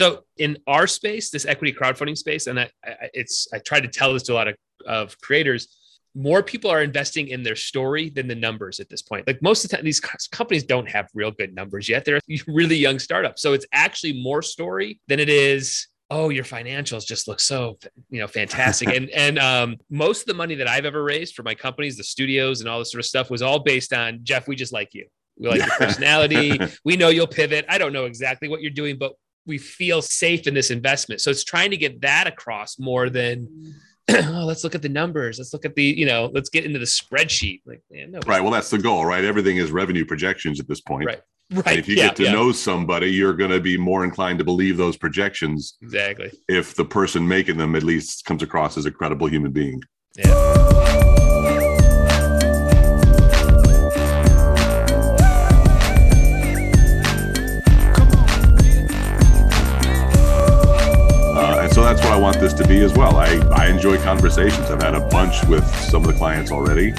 So in our space, this equity crowdfunding space, and I try to tell this to a lot of creators, more people are investing in their story than the numbers at this point. Like most of the time, these companies don't have real good numbers yet. They're really young startups. So it's actually more story than it is, oh, your financials just look so, fantastic. And most of the money that I've ever raised for my companies, the studios and all this sort of stuff was all based on, Jeff, we just like you. We like your personality. We know you'll pivot. I don't know exactly what you're doing, but we feel safe in this investment. So it's trying to get that across more than, oh, let's look at the numbers. Let's look at the, let's get into the spreadsheet. Like, man, no. Right. Well, that's the goal, right? Everything is revenue projections at this point. Right. Right. And if you get to know somebody, you're going to be more inclined to believe those projections. Exactly. If the person making them at least comes across as a credible human being. Yeah. So that's what I want this to be as well. I enjoy conversations. I've had a bunch with some of the clients already,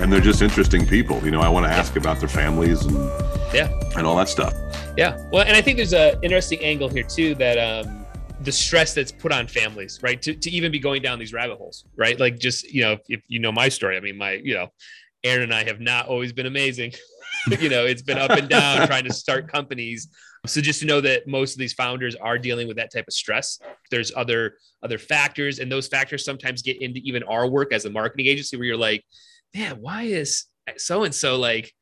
and they're just interesting people. I want to ask about their families and all that stuff. Yeah. Well, and I think there's an interesting angle here too, that the stress that's put on families, right? To even be going down these rabbit holes, right? Like just, if you know my story, I mean, Aaron and I have not always been amazing. It's been up and down trying to start companies. So just to know that most of these founders are dealing with that type of stress. There's other factors, and those factors sometimes get into even our work as a marketing agency, where you're like, man, why is so-and-so like,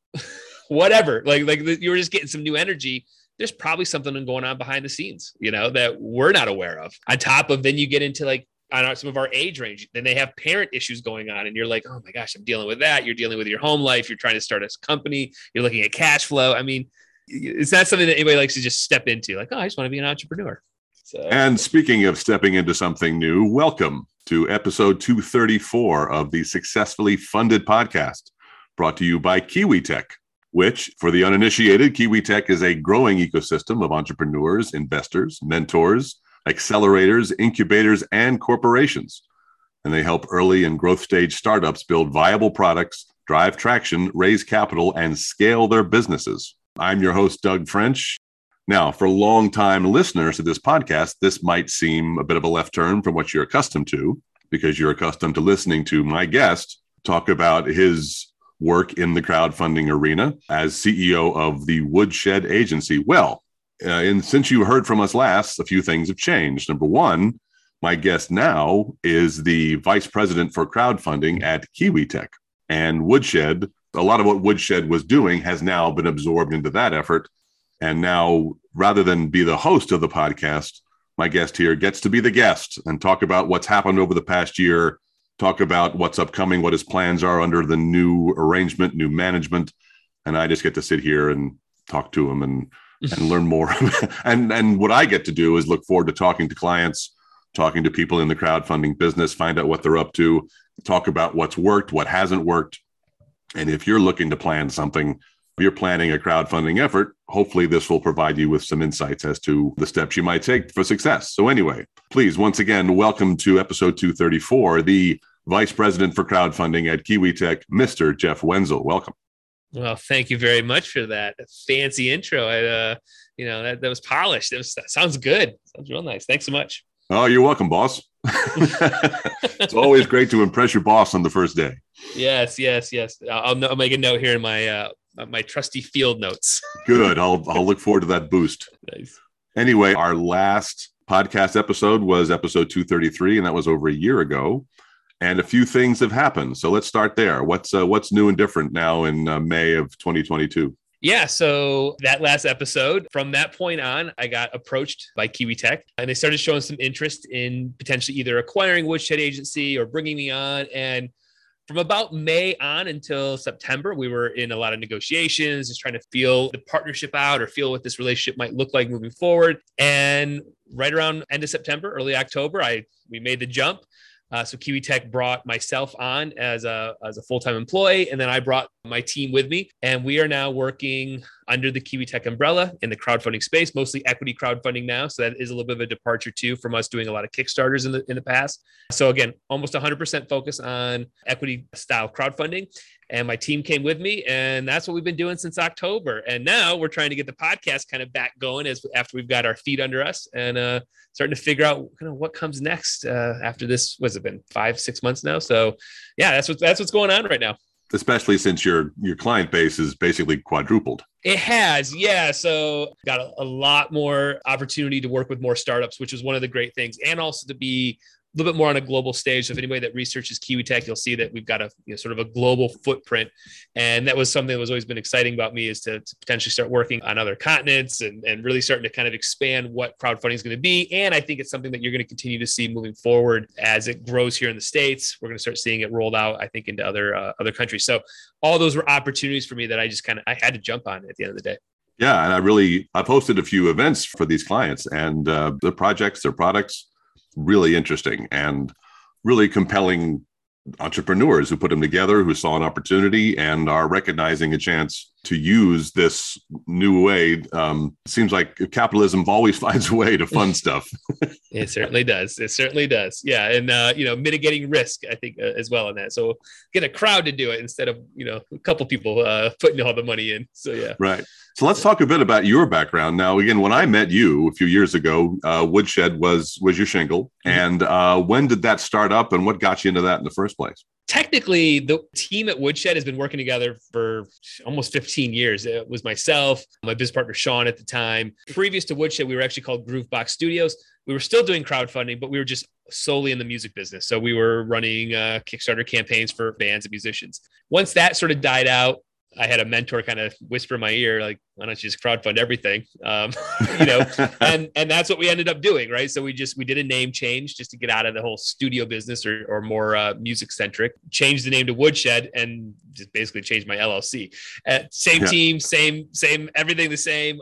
whatever, like you were just getting some new energy. There's probably something going on behind the scenes, that we're not aware of. On top of, then you get into like, some of our age range, then they have parent issues going on. And you're like, oh my gosh, I'm dealing with that. You're dealing with your home life. You're trying to start a company. You're looking at cash flow. I mean, it's not something that anybody likes to just step into. Like, oh, I just want to be an entrepreneur. So. And speaking of stepping into something new, welcome to episode 234 of the Successfully Funded Podcast, brought to you by KiwiTech, which for the uninitiated, KiwiTech is a growing ecosystem of entrepreneurs, investors, mentors, accelerators, incubators, and corporations. And they help early and growth stage startups build viable products, drive traction, raise capital, and scale their businesses. I'm your host, Doug French. Now, for longtime listeners to this podcast, this might seem a bit of a left turn from what you're accustomed to, because you're accustomed to listening to my guest talk about his work in the crowdfunding arena as CEO of the Woodshed Agency. Well, and since you heard from us last, a few things have changed. Number one, my guest now is the vice president for crowdfunding at KiwiTech, and Woodshed. A lot of what Woodshed was doing has now been absorbed into that effort. And now, rather than be the host of the podcast, my guest here gets to be the guest and talk about what's happened over the past year, talk about what's upcoming, what his plans are under the new arrangement, new management. And I just get to sit here and talk to him and learn more. And what I get to do is look forward to talking to clients, talking to people in the crowdfunding business, find out what they're up to, talk about what's worked, what hasn't worked. And if you're looking to plan something, if you're planning a crowdfunding effort, hopefully this will provide you with some insights as to the steps you might take for success. So anyway, please, once again, welcome to episode 234, the vice president for crowdfunding at KiwiTech, Mr. Jeff Wenzel. Welcome. Well, thank you very much for that fancy intro. That was polished. That sounds good. Sounds real nice. Thanks so much. Oh, you're welcome, boss. It's always great to impress your boss on the first day. Yes. I'll make a note here in my my trusty field notes. Good. I'll look forward to that boost. Nice. Anyway, our last podcast episode was episode 233, and that was over a year ago. And a few things have happened. So let's start there. What's new and different now in May of 2022? Yeah. So that last episode, from that point on, I got approached by KiwiTech, and they started showing some interest in potentially either acquiring Woodshed Agency or bringing me on. And from about May on until September, we were in a lot of negotiations, just trying to feel the partnership out or feel what this relationship might look like moving forward. And right around end of September, early October, we made the jump. So KiwiTech brought myself on as a full-time employee, and then I brought my team with me. And we are now working under the KiwiTech umbrella in the crowdfunding space, mostly equity crowdfunding now. So that is a little bit of a departure too from us doing a lot of Kickstarters in the past. So again, almost 100% focus on equity style crowdfunding. And my team came with me, and that's what we've been doing since October. And now we're trying to get the podcast kind of back going after we've got our feet under us and starting to figure out kind of what comes next after this. What's it been, 5-6 months now? So yeah, that's what's going on right now. Especially since your client base is basically quadrupled. It has, yeah. So got a lot more opportunity to work with more startups, which is one of the great things, and also to be a little bit more on a global stage. So if anybody that researches KiwiTech, you'll see that we've got a sort of a global footprint. And that was something that was always been exciting about me, is to potentially start working on other continents and really starting to kind of expand what crowdfunding is going to be. And I think it's something that you're going to continue to see moving forward as it grows here in the States. We're going to start seeing it rolled out, I think, into other countries. So all those were opportunities for me that I just kind of, I had to jump on at the end of the day. Yeah. And I've hosted a few events for these clients, and the projects, their products, really interesting and really compelling entrepreneurs who put them together, who saw an opportunity and are recognizing a chance to use this new way. It seems like capitalism always finds a way to fund stuff. It certainly does. It certainly does. Yeah. And, mitigating risk, I think, as well in that. So get a crowd to do it instead of, a couple people putting all the money in. So, yeah. Right. So let's talk a bit about your background. Now, again, when I met you a few years ago, Woodshed was your shingle. Mm-hmm. And when did that start up, and what got you into that in the first place? Technically, the team at Woodshed has been working together for almost 15 years. It was myself, my business partner, Sean, at the time. Previous to Woodshed, we were actually called Groovebox Studios. We were still doing crowdfunding, but we were just solely in the music business. So we were running Kickstarter campaigns for bands and musicians. Once that sort of died out, I had a mentor kind of whisper in my ear, like, why don't you just crowdfund everything? And that's what we ended up doing. Right. So we did a name change just to get out of the whole studio business or more music centric, changed the name to Woodshed, and just basically changed my LLC. Same team, same, everything the same,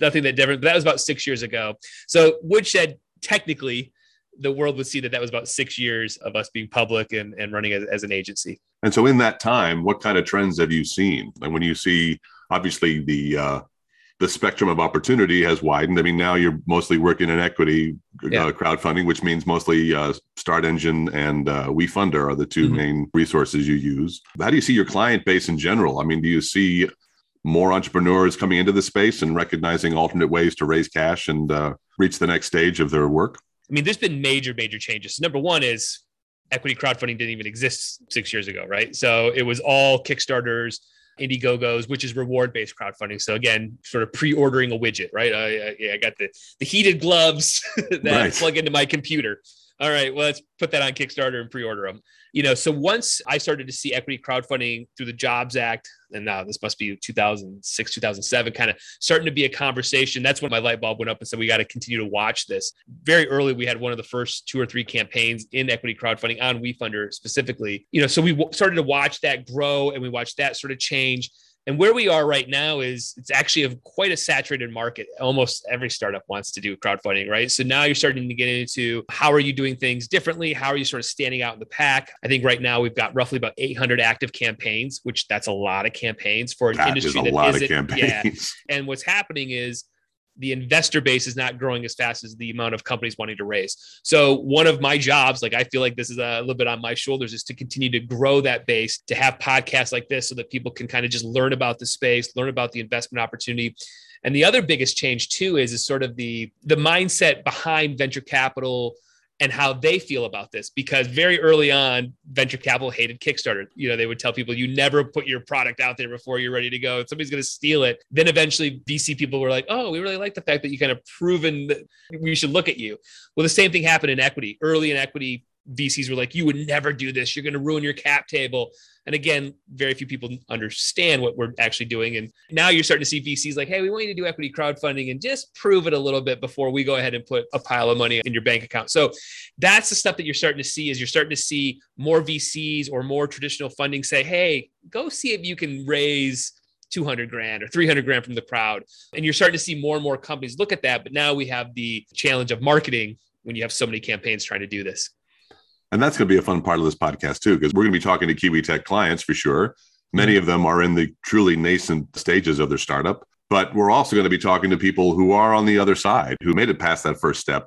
nothing that different. But that was about 6 years ago. So Woodshed, technically, the world would see that was about 6 years of us being public and running as an agency. And so in that time, what kind of trends have you seen? And when you see, obviously, the spectrum of opportunity has widened. I mean, now you're mostly working in equity crowdfunding, which means mostly StartEngine and WeFunder are the two main resources you use. How do you see your client base in general? I mean, do you see more entrepreneurs coming into the space and recognizing alternate ways to raise cash and reach the next stage of their work? I mean, there's been major changes. Number one is equity crowdfunding didn't even exist 6 years ago, right? So it was all Kickstarters, Indiegogos, which is reward-based crowdfunding. So again, sort of pre-ordering a widget, right? I got the heated gloves that I plug into my computer. All right, well, let's put that on Kickstarter and pre-order them. So once I started to see equity crowdfunding through the JOBS Act, and now this must be 2006, 2007, kind of starting to be a conversation. That's when my light bulb went up and said, we got to continue to watch this. Very early, we had one of the first 2 or 3 campaigns in equity crowdfunding on WeFunder specifically. So we started to watch that grow, and we watched that sort of change. And where we are right now is it's actually quite a saturated market. Almost every startup wants to do crowdfunding, right? So now you're starting to get into, how are you doing things differently? How are you sort of standing out in the pack? I think right now we've got roughly about 800 active campaigns, which that's a lot of campaigns for an industry that isn't. Yeah. And what's happening is the investor base is not growing as fast as the amount of companies wanting to raise. So one of my jobs, I feel like this is a little bit on my shoulders, is to continue to grow that base, to have podcasts like this so that people can kind of just learn about the space, learn about the investment opportunity. And the other biggest change too is sort of the mindset behind venture capital and how they feel about this, because very early on, venture capital hated Kickstarter. They would tell people, you never put your product out there before you're ready to go. Somebody's going to steal it. Then eventually VC people were like, oh, we really like the fact that you kind of proven that we should look at you. Well, the same thing happened in equity. Early in equity, VCs were like, you would never do this. You're going to ruin your cap table. And again, very few people understand what we're actually doing. And now you're starting to see VCs like, hey, we want you to do equity crowdfunding and just prove it a little bit before we go ahead and put a pile of money in your bank account. So that's the stuff that you're starting to see, is you're starting to see more VCs or more traditional funding say, hey, go see if you can raise $200,000 or $300,000 from the crowd. And you're starting to see more and more companies look at that. But now we have the challenge of marketing when you have so many campaigns trying to do this. And that's going to be a fun part of this podcast too, because we're going to be talking to KiwiTech clients for sure. Many of them are in the truly nascent stages of their startup, but we're also going to be talking to people who are on the other side, who made it past that first step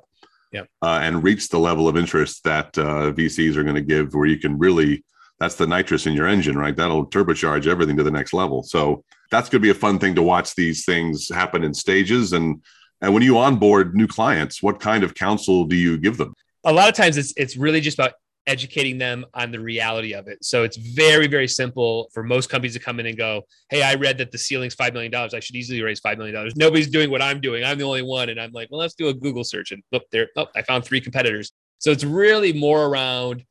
and reached the level of interest that VCs are going to give, where you can really that's the nitrous in your engine, right? That'll turbocharge everything to the next level. So that's going to be a fun thing to watch these things happen in stages. And when you onboard new clients, what kind of counsel do you give them? A lot of times it's really just about educating them on the reality of it. So it's very, very simple for most companies to come in and go, hey, I read that the ceiling's $5 million. I should easily raise $5 million. Nobody's doing what I'm doing. I'm the only one. And I'm like, well, let's do a Google search. And look there, oh, I found three competitors. So it's really more around,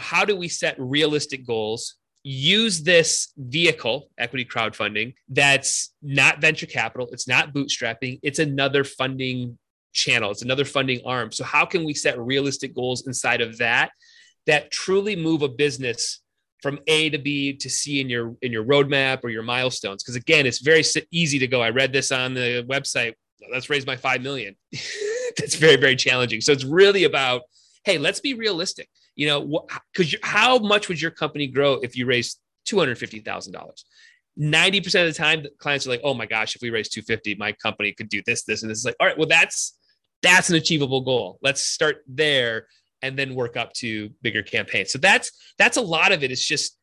how do we set realistic goals? Use this vehicle, equity crowdfunding, that's not venture capital. It's not bootstrapping. It's another funding channel. It's another funding arm. So how can we set realistic goals inside of that truly move a business from A to B to C in your roadmap or your milestones? Because again, it's very easy to go, I read this on the website, let's raise my 5 million. That's very, very challenging. So it's really about, hey, let's be realistic. Because how much would your company grow if you raised $250,000? 90% of the time, the clients are like, oh my gosh, if we raised 250, my company could do this, this, and this. It's like, all right, well, that's an achievable goal. Let's start there and then work up to bigger campaigns. So that's a lot of it. It's just,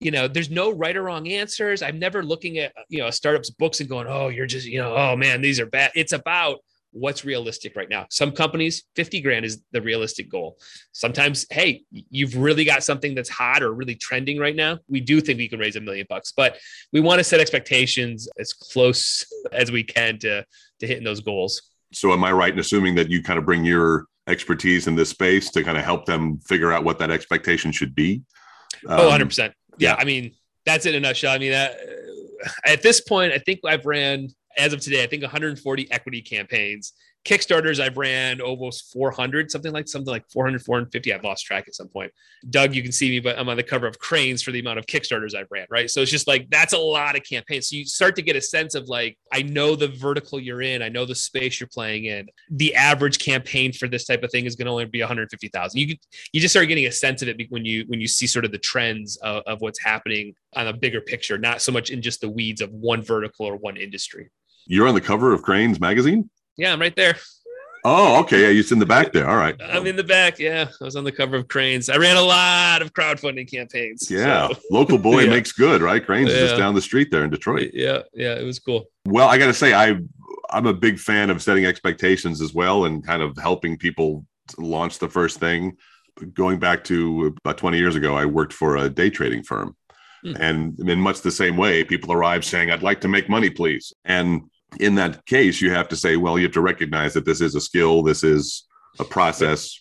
there's no right or wrong answers. I'm never looking at, a startup's books and going, oh, you're just, oh man, these are bad. It's about what's realistic right now. Some companies, 50 grand is the realistic goal. Sometimes, hey, you've really got something that's hot or really trending right now. We do think we can raise $1 million, but we want to set expectations as close as we can to hitting those goals. So am I right in assuming that you kind of bring your expertise in this space to kind of help them figure out what that expectation should be? 100%. Yeah. I mean, that's it in a nutshell. I mean, at this point, I think I've ran, as of today, I think 140 equity campaigns. Kickstarters, I've ran almost 400, something like 400, 450. I've lost track at some point. Doug, you can see me, but I'm on the cover of Crain's for the amount of Kickstarters I've ran, right? So it's just like, that's a lot of campaigns. So you start to get a sense of like, I know the vertical you're in. I know the space you're playing in. The average campaign for this type of thing is going to only be 150,000. You just start getting a sense of it when you see sort of the trends of what's happening on a bigger picture, not so much in just the weeds of one vertical or one industry. You're on the cover of Crain's magazine? Yeah, I'm right there. Oh, okay. Yeah, you're in the back there. All right. I'm in the back. Yeah. I was on the cover of Crain's. I ran a lot of crowdfunding campaigns. Yeah. So. Local boy makes good, right? Crain's is just down the street there in Detroit. Yeah. Yeah. It was cool. Well, I got to say, I'm a big fan of setting expectations as well and kind of helping people launch the first thing. Going back to about 20 years ago, I worked for a day trading firm. And in much the same way, people arrive saying, I'd like to make money, please. And in that case, you have to say, well, you have to recognize that this is a skill. This is a process.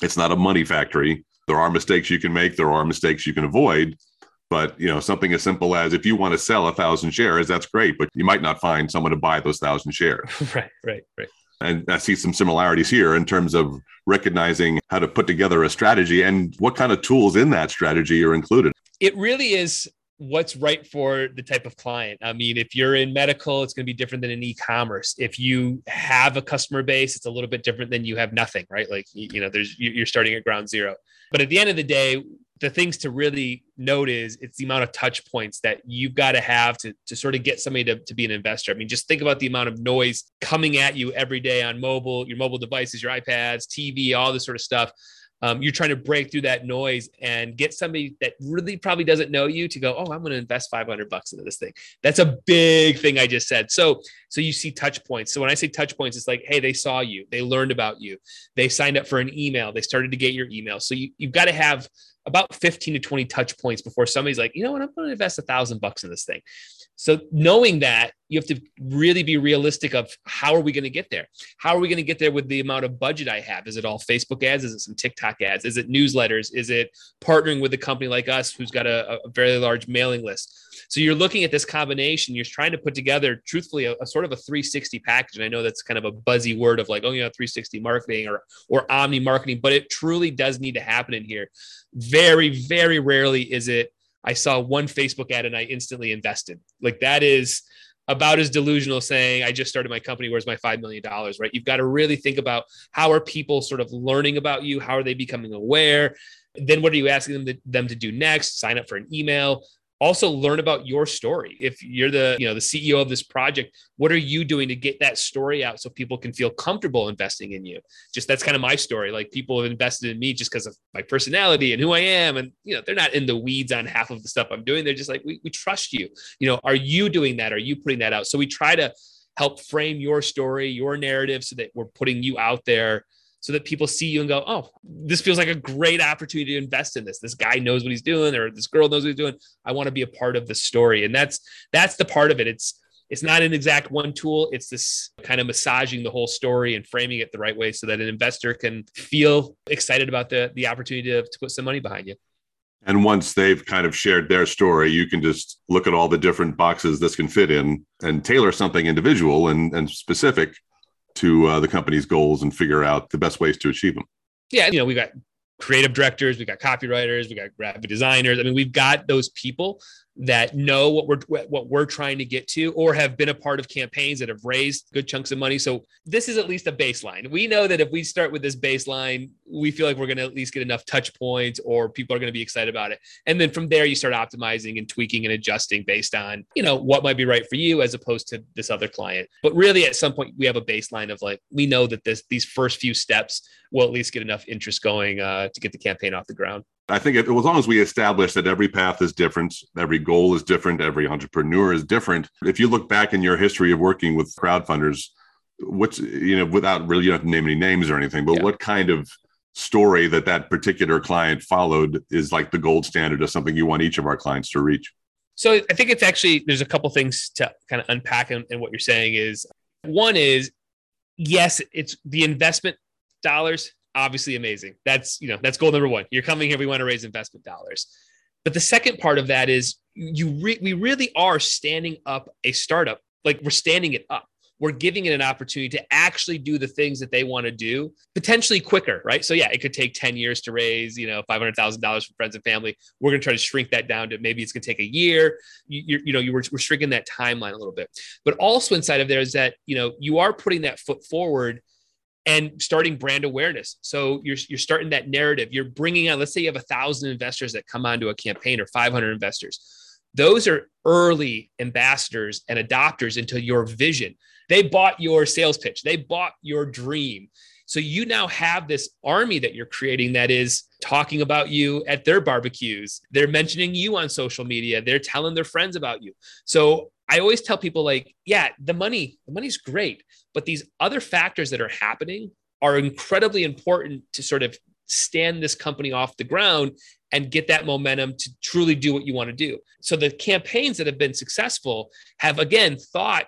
It's not a money factory. There are mistakes you can make. There are mistakes you can avoid. But, something as simple as if you want to sell 1,000 shares, that's great. But you might not find someone to buy those 1,000 shares. Right. And I see some similarities here in terms of recognizing how to put together a strategy and what kind of tools in that strategy are included. It really is what's right for the type of client. I mean, if you're in medical, it's going to be different than in e-commerce. If you have a customer base, it's a little bit different than you have nothing, right? Like, you're starting at ground zero. But at the end of the day, the things to really note is it's the amount of touch points that you've got to have to sort of get somebody to be an investor. I mean, just think about the amount of noise coming at you every day on your mobile devices, your iPads, TV, all this sort of stuff. You're trying to break through that noise and get somebody that really probably doesn't know you to go, oh, I'm going to invest $500 into this thing. That's a big thing I just said. So you see touch points. So when I say touch points, it's like, hey, they saw you, they learned about you, they signed up for an email, they started to get your email. So you've got to have about 15 to 20 touch points before somebody's like, you know what, I'm going to invest $1,000 in this thing. So knowing that, you have to really be realistic of how are we going to get there? How are we going to get there with the amount of budget I have? Is it all Facebook ads? Is it some TikTok ads? Is it newsletters? Is it partnering with a company like us who's got a very large mailing list? So you're looking at this combination. You're trying to put together, truthfully, a sort of a 360 package. And I know that's kind of a buzzy word of like, 360 marketing or omni marketing, but it truly does need to happen in here. Very, very rarely is it, I saw one Facebook ad and I instantly invested. Like, that is about as delusional saying, I just started my company, where's my $5 million, right? You've got to really think about how are people sort of learning about you? How are they becoming aware? Then what are you asking them to do next? Sign up for an email. Also learn about your story. If you're the CEO of this project, what are you doing to get that story out so people can feel comfortable investing in you? Just that's kind of my story. Like, people have invested in me just because of my personality and who I am. And, they're not in the weeds on half of the stuff I'm doing. They're just like, we trust you. Are you doing that? Are you putting that out? So we try to help frame your story, your narrative, so that we're putting you out there so that people see you and go, oh, this feels like a great opportunity to invest in this. This guy knows what he's doing, or this girl knows what he's doing. I want to be a part of the story. And that's the part of it. It's not an exact one tool. It's this kind of massaging the whole story and framing it the right way so that an investor can feel excited about the opportunity to put some money behind you. And once they've kind of shared their story, you can just look at all the different boxes this can fit in and tailor something individual and specific to the company's goals and figure out the best ways to achieve them. Yeah. We've got creative directors, we've got copywriters, we've got graphic designers. I mean, we've got those people that know what we're trying to get to, or have been a part of campaigns that have raised good chunks of money. So this is at least a baseline. We know that if we start with this baseline, we feel like we're going to at least get enough touch points, or people are going to be excited about it. And then from there, you start optimizing and tweaking and adjusting based on, what might be right for you as opposed to this other client. But really, at some point, we have a baseline of like, we know that these first few steps will at least get enough interest going to get the campaign off the ground. I think as long as we establish that every path is different, every goal is different, every entrepreneur is different. If you look back in your history of working with crowdfunders, what's, without really, you don't have to name any names or anything, but what kind of story that particular client followed is like the gold standard of something you want each of our clients to reach? So I think it's actually, there's a couple things to kind of unpack in what you're saying is, one is, yes, it's the investment dollars. Obviously amazing. That's goal number one. You're coming here, we want to raise investment dollars. But the second part of that is we really are standing up a startup. Like, we're standing it up. We're giving it an opportunity to actually do the things that they want to do, potentially quicker, right? So yeah, it could take 10 years to raise, $500,000 from friends and family. We're going to try to shrink that down to maybe it's going to take a year. We're shrinking that timeline a little bit. But also inside of there is that, you are putting that foot forward and starting brand awareness. So you're starting that narrative. You're bringing on, let's say you have 1,000 investors that come onto a campaign, or 500 investors. Those are early ambassadors and adopters into your vision. They bought your sales pitch. They bought your dream. So you now have this army that you're creating that is talking about you at their barbecues. They're mentioning you on social media. They're telling their friends about you. So I always tell people, like, yeah, the money's great, but these other factors that are happening are incredibly important to sort of stand this company off the ground and get that momentum to truly do what you want to do. So the campaigns that have been successful have, again, thought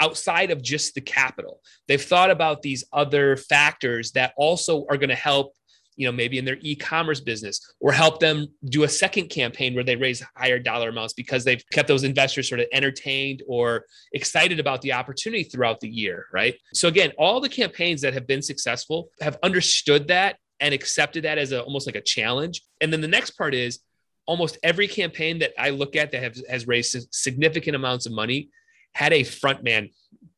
outside of just the capital. They've thought about these other factors that also are going to help, maybe in their e-commerce business, or help them do a second campaign where they raise higher dollar amounts, because they've kept those investors sort of entertained or excited about the opportunity throughout the year, right? So again, all the campaigns that have been successful have understood that and accepted that as almost like a challenge. And then the next part is, almost every campaign that I look at that has raised significant amounts of money had a front man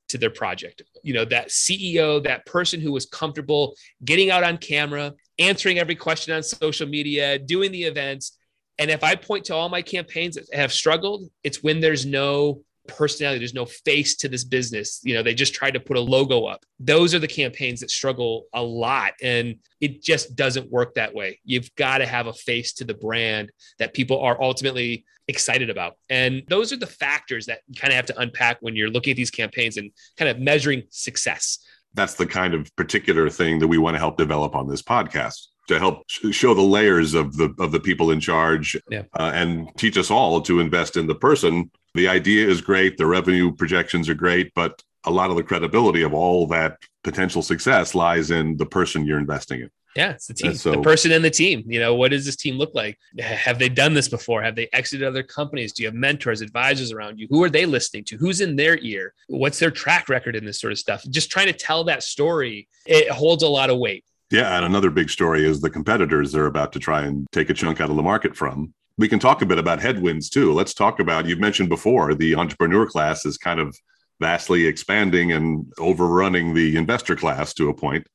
to their project. That CEO, that person who was comfortable getting out on camera, answering every question on social media, doing the events. And if I point to all my campaigns that have struggled, it's when there's no personality, there's no face to this business. They just tried to put a logo up. Those are the campaigns that struggle a lot. And it just doesn't work that way. You've got to have a face to the brand that people are ultimately excited about. And those are the factors that you kind of have to unpack when you're looking at these campaigns and kind of measuring success. That's the kind of particular thing that we want to help develop on this podcast, to help show the layers of the people in charge, and teach us all to invest in the person. The idea is great. The revenue projections are great, but a lot of the credibility of all that potential success lies in the person you're investing in. Yeah, it's the team, the person and the team. What does this team look like? Have they done this before? Have they exited other companies? Do you have mentors, advisors around you? Who are they listening to? Who's in their ear? What's their track record in this sort of stuff? Just trying to tell that story, it holds a lot of weight. Yeah, and another big story is the competitors they're about to try and take a chunk out of the market from. We can talk a bit about headwinds too. Let's talk about, you've mentioned before, the entrepreneur class is kind of vastly expanding and overrunning the investor class to a point.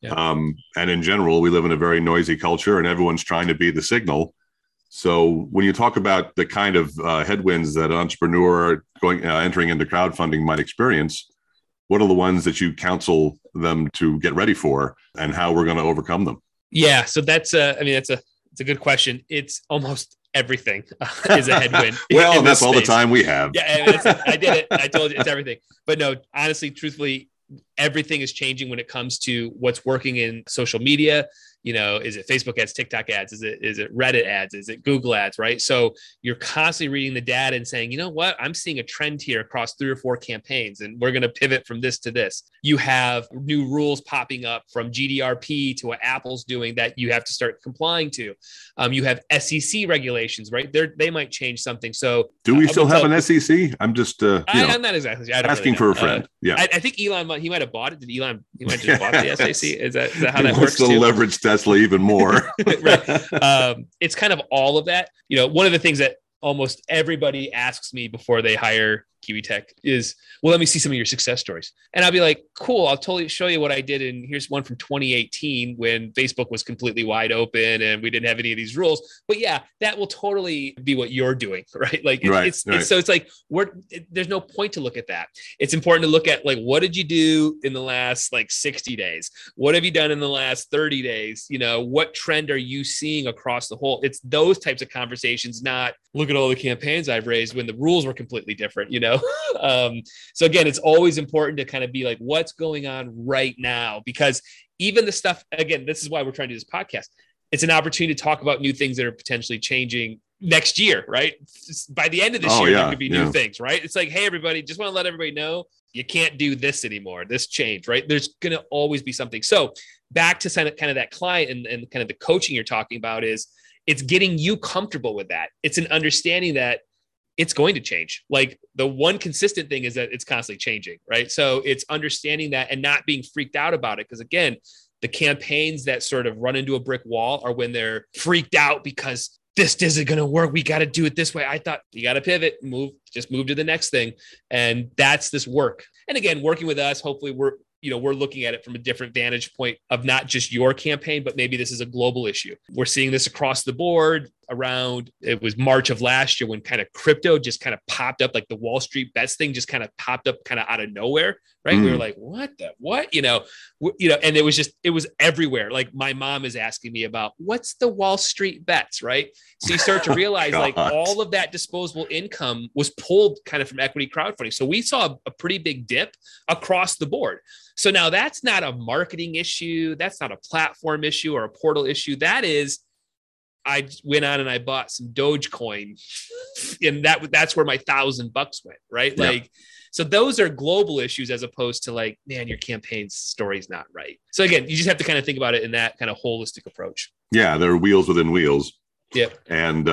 Yeah. And in general, we live in a very noisy culture and everyone's trying to be the signal. So when you talk about the kind of headwinds that an entrepreneur going entering into crowdfunding might experience, what are the ones that you counsel them to get ready for, and how we're going to overcome them? Yeah, so that's it's a good question. It's almost everything is a headwind. Well, that's all the time we have. Yeah, I did it. I told you it's everything. But no, honestly, truthfully, everything is changing when it comes to what's working in social media. You know, is it Facebook ads, TikTok ads? Is it Reddit ads? Is it Google ads? Right. So you're constantly reading the data and saying, you know what, I'm seeing a trend here across 3 or 4 campaigns, and we're going to pivot from this to this. You have new rules popping up from GDPR to what Apple's doing that you have to start complying to. You have SEC regulations, right? They might change something. So do we still have an SEC? I'm just I'm not exactly sure. Asking for a friend. Yeah, I think Elon, he might have bought it. Did Elon? He might have just bought the SEC. Is that how that works? Still leverage Tesla even more. Right. It's kind of all of that. You know, one of the things that almost everybody asks me before they hire KiwiTech is, well, let me see some of your success stories. And I'll be like, cool, I'll totally show you what I did. And here's one from 2018 when Facebook was completely wide open and we didn't have any of these rules. But yeah, that will totally be what you're doing, right? Like, so it's like, there's no point to look at that. It's important to look at, like, what did you do in the last 60 days? What have you done in the last 30 days? You know, what trend are you seeing across the whole? It's those types of conversations, not look at all the campaigns I've raised when the rules were completely different, you know? So again, it's always important to kind of be like, what's going on right now? Because even the stuff, again, this is why we're trying to do this podcast. It's an opportunity to talk about new things that are potentially changing next year, right? By the end of this year, there could be new things, right? It's like, hey, everybody, just want to let everybody know you can't do this anymore, this change, right? There's going to always be something. So back to kind of that client and kind of the coaching you're talking about is it's getting you comfortable with that. It's an understanding that it's going to change. Like, the one consistent thing is that it's constantly changing, right? So it's understanding that and not being freaked out about it. Because again, the campaigns that sort of run into a brick wall are when they're freaked out because this isn't going to work. We got to do it this way. I thought you got to pivot, move to the next thing. And that's this work. And again, working with us, hopefully we're looking at it from a different vantage point of not just your campaign, but maybe this is a global issue. We're seeing this across the board around, it was March of last year when kind of crypto just kind of popped up, like the Wall Street Bets thing just kind of popped up kind of out of nowhere, right? Mm. We were like, what? And it was everywhere. Like, my mom is asking me about what's the Wall Street Bets, right? So you start to realize like all of that disposable income was pulled kind of from equity crowdfunding. So we saw a pretty big dip across the board. So now that's not a marketing issue. That's not a platform issue or a portal issue. That is, I went on and I bought some Dogecoin, and that's where my $1,000 went, right? Yep. Like, so those are global issues as opposed to like, man, your campaign's story's not right. So again, you just have to kind of think about it in that kind of holistic approach. Yeah. There are wheels within wheels. Yeah. And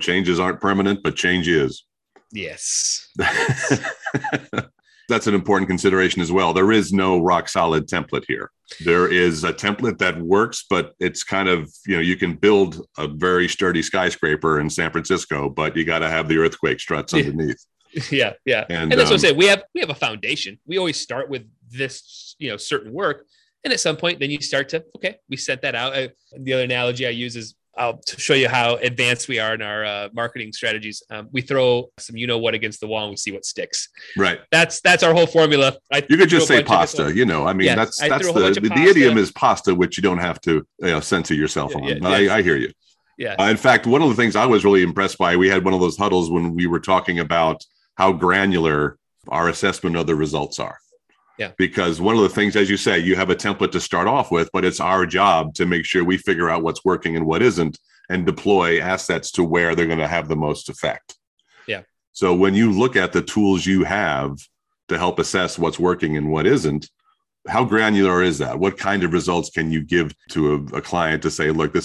changes aren't permanent, but change is. Yes. That's an important consideration as well. There is no rock solid template here. There is a template that works, but it's kind of, you can build a very sturdy skyscraper in San Francisco, but you got to have the earthquake struts underneath. Yeah. Yeah. And that's what I say. We have a foundation. We always start with this, certain work. And at some point, then you start to, we set that out. The other analogy I use is, I'll show you how advanced we are in our marketing strategies. We throw some what against the wall and we see what sticks. Right. That's our whole formula. You could just say pasta. That's the idiom is pasta, which you don't have to censor yourself on. I hear you. Yeah. In fact, one of the things I was really impressed by, we had one of those huddles when we were talking about how granular our assessment of the results are. Yeah. Because one of the things, as you say, you have a template to start off with, but it's our job to make sure we figure out what's working and what isn't and deploy assets to where they're going to have the most effect. Yeah. So when you look at the tools you have to help assess what's working and what isn't, how granular is that? What kind of results can you give to a client to say, look,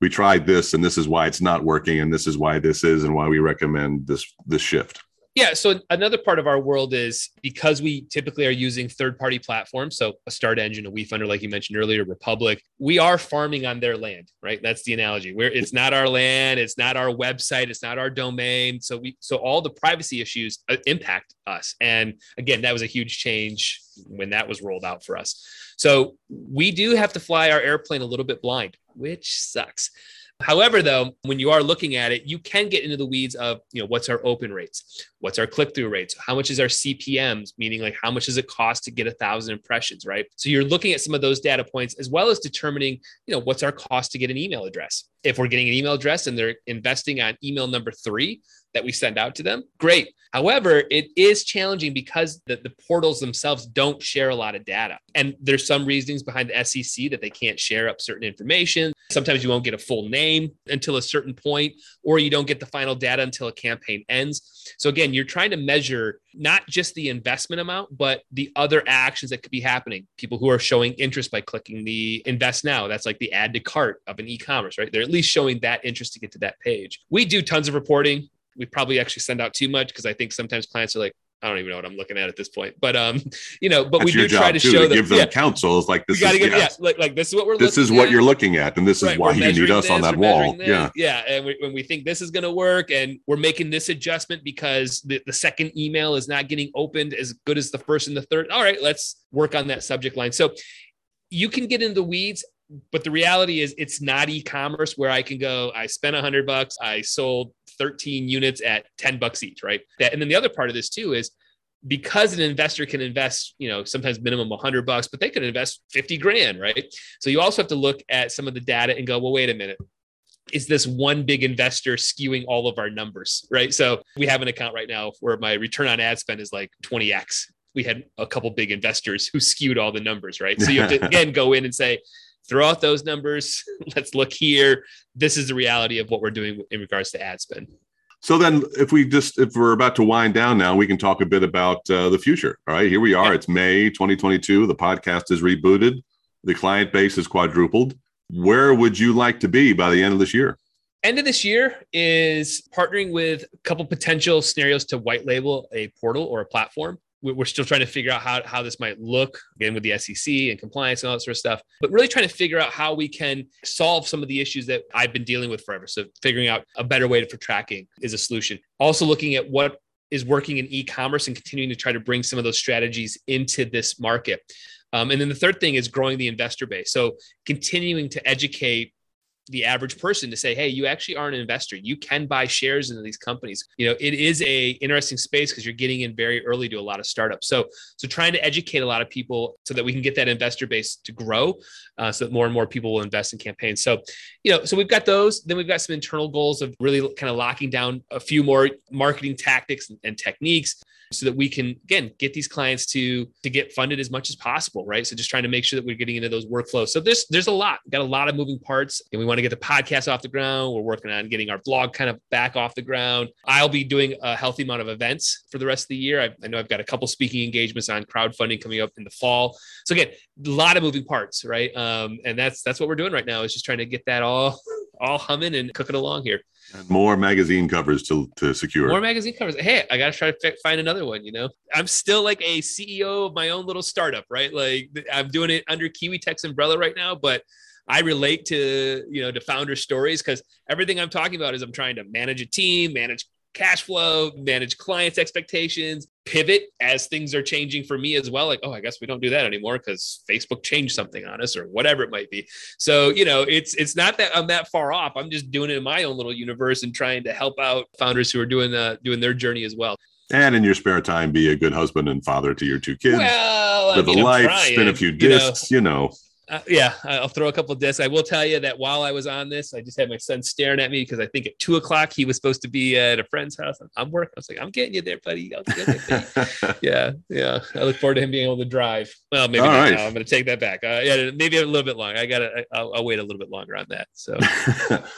we tried this and this is why it's not working and this is why this is and why we recommend this shift? Yeah. So another part of our world is because we typically are using third-party platforms. So a StartEngine, a WeFunder, like you mentioned earlier, Republic, we are farming on their land, right? That's the analogy where it's not our land. It's not our website. It's not our domain. So all the privacy issues impact us. And again, that was a huge change when that was rolled out for us. So we do have to fly our airplane a little bit blind, which sucks. However, though, when you are looking at it, you can get into the weeds of, you know, what's our open rates? What's our click-through rates? How much is our CPMs? Meaning, like, how much does it cost to get 1,000 impressions, right? So you're looking at some of those data points, as well as determining, you know, what's our cost to get an email address? If we're getting an email address and they're investing on email number 3 that we send out to them, great. However, it is challenging because the portals themselves don't share a lot of data. And there's some reasonings behind the SEC that they can't share up certain information. Sometimes you won't get a full name until a certain point, or you don't get the final data until a campaign ends. So again, you're trying to measure not just the investment amount, but the other actions that could be happening. People who are showing interest by clicking the invest now, that's like the add to cart of an e-commerce, right? They're at least showing that interest to get to that page. We do tons of reporting. We probably actually send out too much because I think sometimes clients are like, I don't even know what I'm looking at this point. But, but that's we do try to show them. Give them counsels like this. This is what we're looking at. This is what you're looking at. And this is why you need us on that wall. Yeah. Yeah. And when we think this is going to work and we're making this adjustment because the second email is not getting opened as good as the first and the third. All right, let's work on that subject line. So you can get in the weeds. But the reality is it's not e-commerce where I can go, I spent $100, I sold 13 units at $10 each, right? And then the other part of this too is because an investor can invest, you know, sometimes minimum $100, but they could invest $50,000, right? So you also have to look at some of the data and go, well, wait a minute. Is this one big investor skewing all of our numbers, right? So we have an account right now where my return on ad spend is like 20X. We had a couple big investors who skewed all the numbers, right? So you have to again, go in and say, throw out those numbers. Let's look here. This is the reality of what we're doing in regards to ad spend. So then if we're about to wind down now, we can talk a bit about the future. All right, here we are. Yeah. It's May 2022. The podcast is rebooted. The client base is quadrupled. Where would you like to be by the end of this year? End of this year is partnering with a couple potential scenarios to white label a portal or a platform. We're still trying to figure out how this might look, again, with the SEC and compliance and all that sort of stuff, but really trying to figure out how we can solve some of the issues that I've been dealing with forever. So figuring out a better way for tracking is a solution. Also looking at what is working in e-commerce and continuing to try to bring some of those strategies into this market. And then the third thing is growing the investor base. So continuing to educate the average person to say, hey, you actually are an investor. You can buy shares into these companies. You know, it is a interesting space because you're getting in very early to a lot of startups. So trying to educate a lot of people so that we can get that investor base to grow so that more and more people will invest in campaigns. So, you know, so we've got those, then we've got some internal goals of really kind of locking down a few more marketing tactics and techniques so that we can, again, get these clients to get funded as much as possible, right? So just trying to make sure that we're getting into those workflows. So there's a lot. We've got a lot of moving parts, and we want to get the podcast off the ground. We're working on getting our blog kind of back off the ground. I'll be doing a healthy amount of events for the rest of the year. I know I've got a couple speaking engagements on crowdfunding coming up in the fall. So again, a lot of moving parts, right? And that's what we're doing right now is just trying to get that all humming and cooking along here. And more magazine covers to secure. More magazine covers. Hey, I got to try to find another one, you know? I'm still like a CEO of my own little startup, right? Like I'm doing it under KiwiTech's umbrella right now, but I relate to, you know, to founder stories because everything I'm talking about is I'm trying to manage a team, manage cash flow, manage clients' expectations, pivot as things are changing for me as well. Like, oh, I guess we don't do that anymore because Facebook changed something on us or whatever it might be. So, you know, it's not that I'm that far off. I'm just doing it in my own little universe and trying to help out founders who are doing their journey as well. And in your spare time, be a good husband and father to your 2 kids. Well, live a life, spin a few discs, you know. Yeah, I'll throw a couple of discs. I will tell you that while I was on this, I just had my son staring at me because I think at 2:00 he was supposed to be at a friend's house. I'm working. I was like, I'm getting you there, buddy. I'll get there. Yeah. I look forward to him being able to drive. Well, maybe not right now. I'm going to take that back. Yeah, maybe a little bit longer. I'll wait a little bit longer on that. So,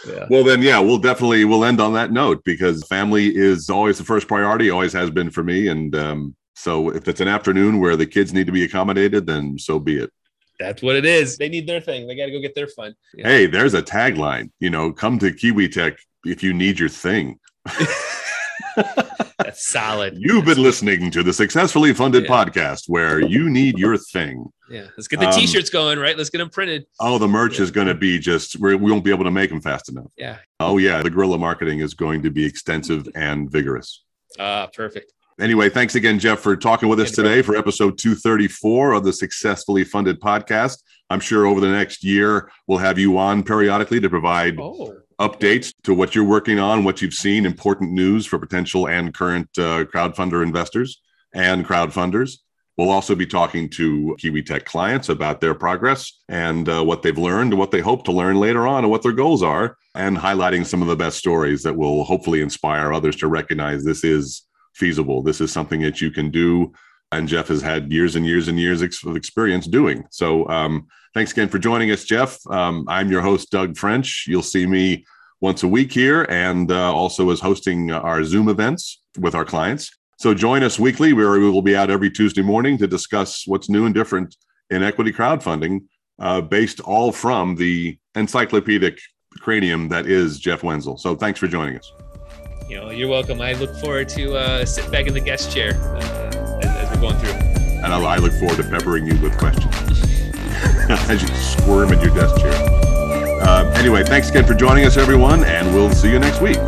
yeah. Well, then, yeah, we'll end on that note because family is always the first priority, always has been for me. And so if it's an afternoon where the kids need to be accommodated, then so be it. That's what it is. They need their thing. They got to go get their fun. Yeah. Hey, there's a tagline, you know, come to KiwiTech if you need your thing. That's solid. You've been listening to the Successfully Funded Podcast where you need your thing. Yeah. Let's get the t-shirts going, right? Let's get them printed. Oh, the merch is going to be we won't be able to make them fast enough. Yeah. Oh yeah. The guerrilla marketing is going to be extensive and vigorous. Perfect. Anyway, thanks again, Jeff, for talking with us today for episode 234 of the Successfully Funded Podcast. I'm sure over the next year, we'll have you on periodically to provide updates to what you're working on, what you've seen, important news for potential and current crowdfunder investors and crowdfunders. We'll also be talking to KiwiTech clients about their progress and what they've learned, what they hope to learn later on, and what their goals are, and highlighting some of the best stories that will hopefully inspire others to recognize this is feasible. This is something that you can do, and Jeff has had years and years and years of experience doing. So thanks again for joining us, Jeff. I'm your host, Doug French. You'll see me once a week here, and also as hosting our Zoom events with our clients. So join us weekly, where we will be out every Tuesday morning to discuss what's new and different in equity crowdfunding, based all from the encyclopedic cranium that is Jeff Wenzel. So thanks for joining us. You know, you're welcome. I look forward to sitting back in the guest chair as we're going through. And I look forward to peppering you with questions as you squirm at your desk chair. Anyway, thanks again for joining us, everyone, and we'll see you next week.